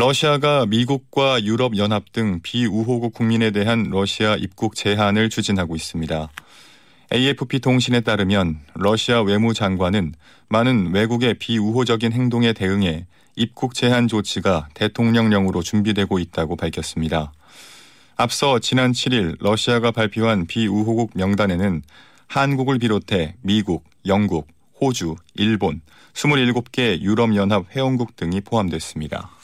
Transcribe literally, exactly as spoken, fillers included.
러시아가 미국과 유럽연합 등 비우호국 국민에 대한 러시아 입국 제한을 추진하고 있습니다. 에이에프피 통신에 따르면 러시아 외무장관은 많은 외국의 비우호적인 행동에 대응해 입국 제한 조치가 대통령령으로 준비되고 있다고 밝혔습니다. 앞서 지난 칠 일 러시아가 발표한 비우호국 명단에는 한국을 비롯해 미국, 영국, 호주, 일본, 이십칠 개 유럽연합 회원국 등이 포함됐습니다.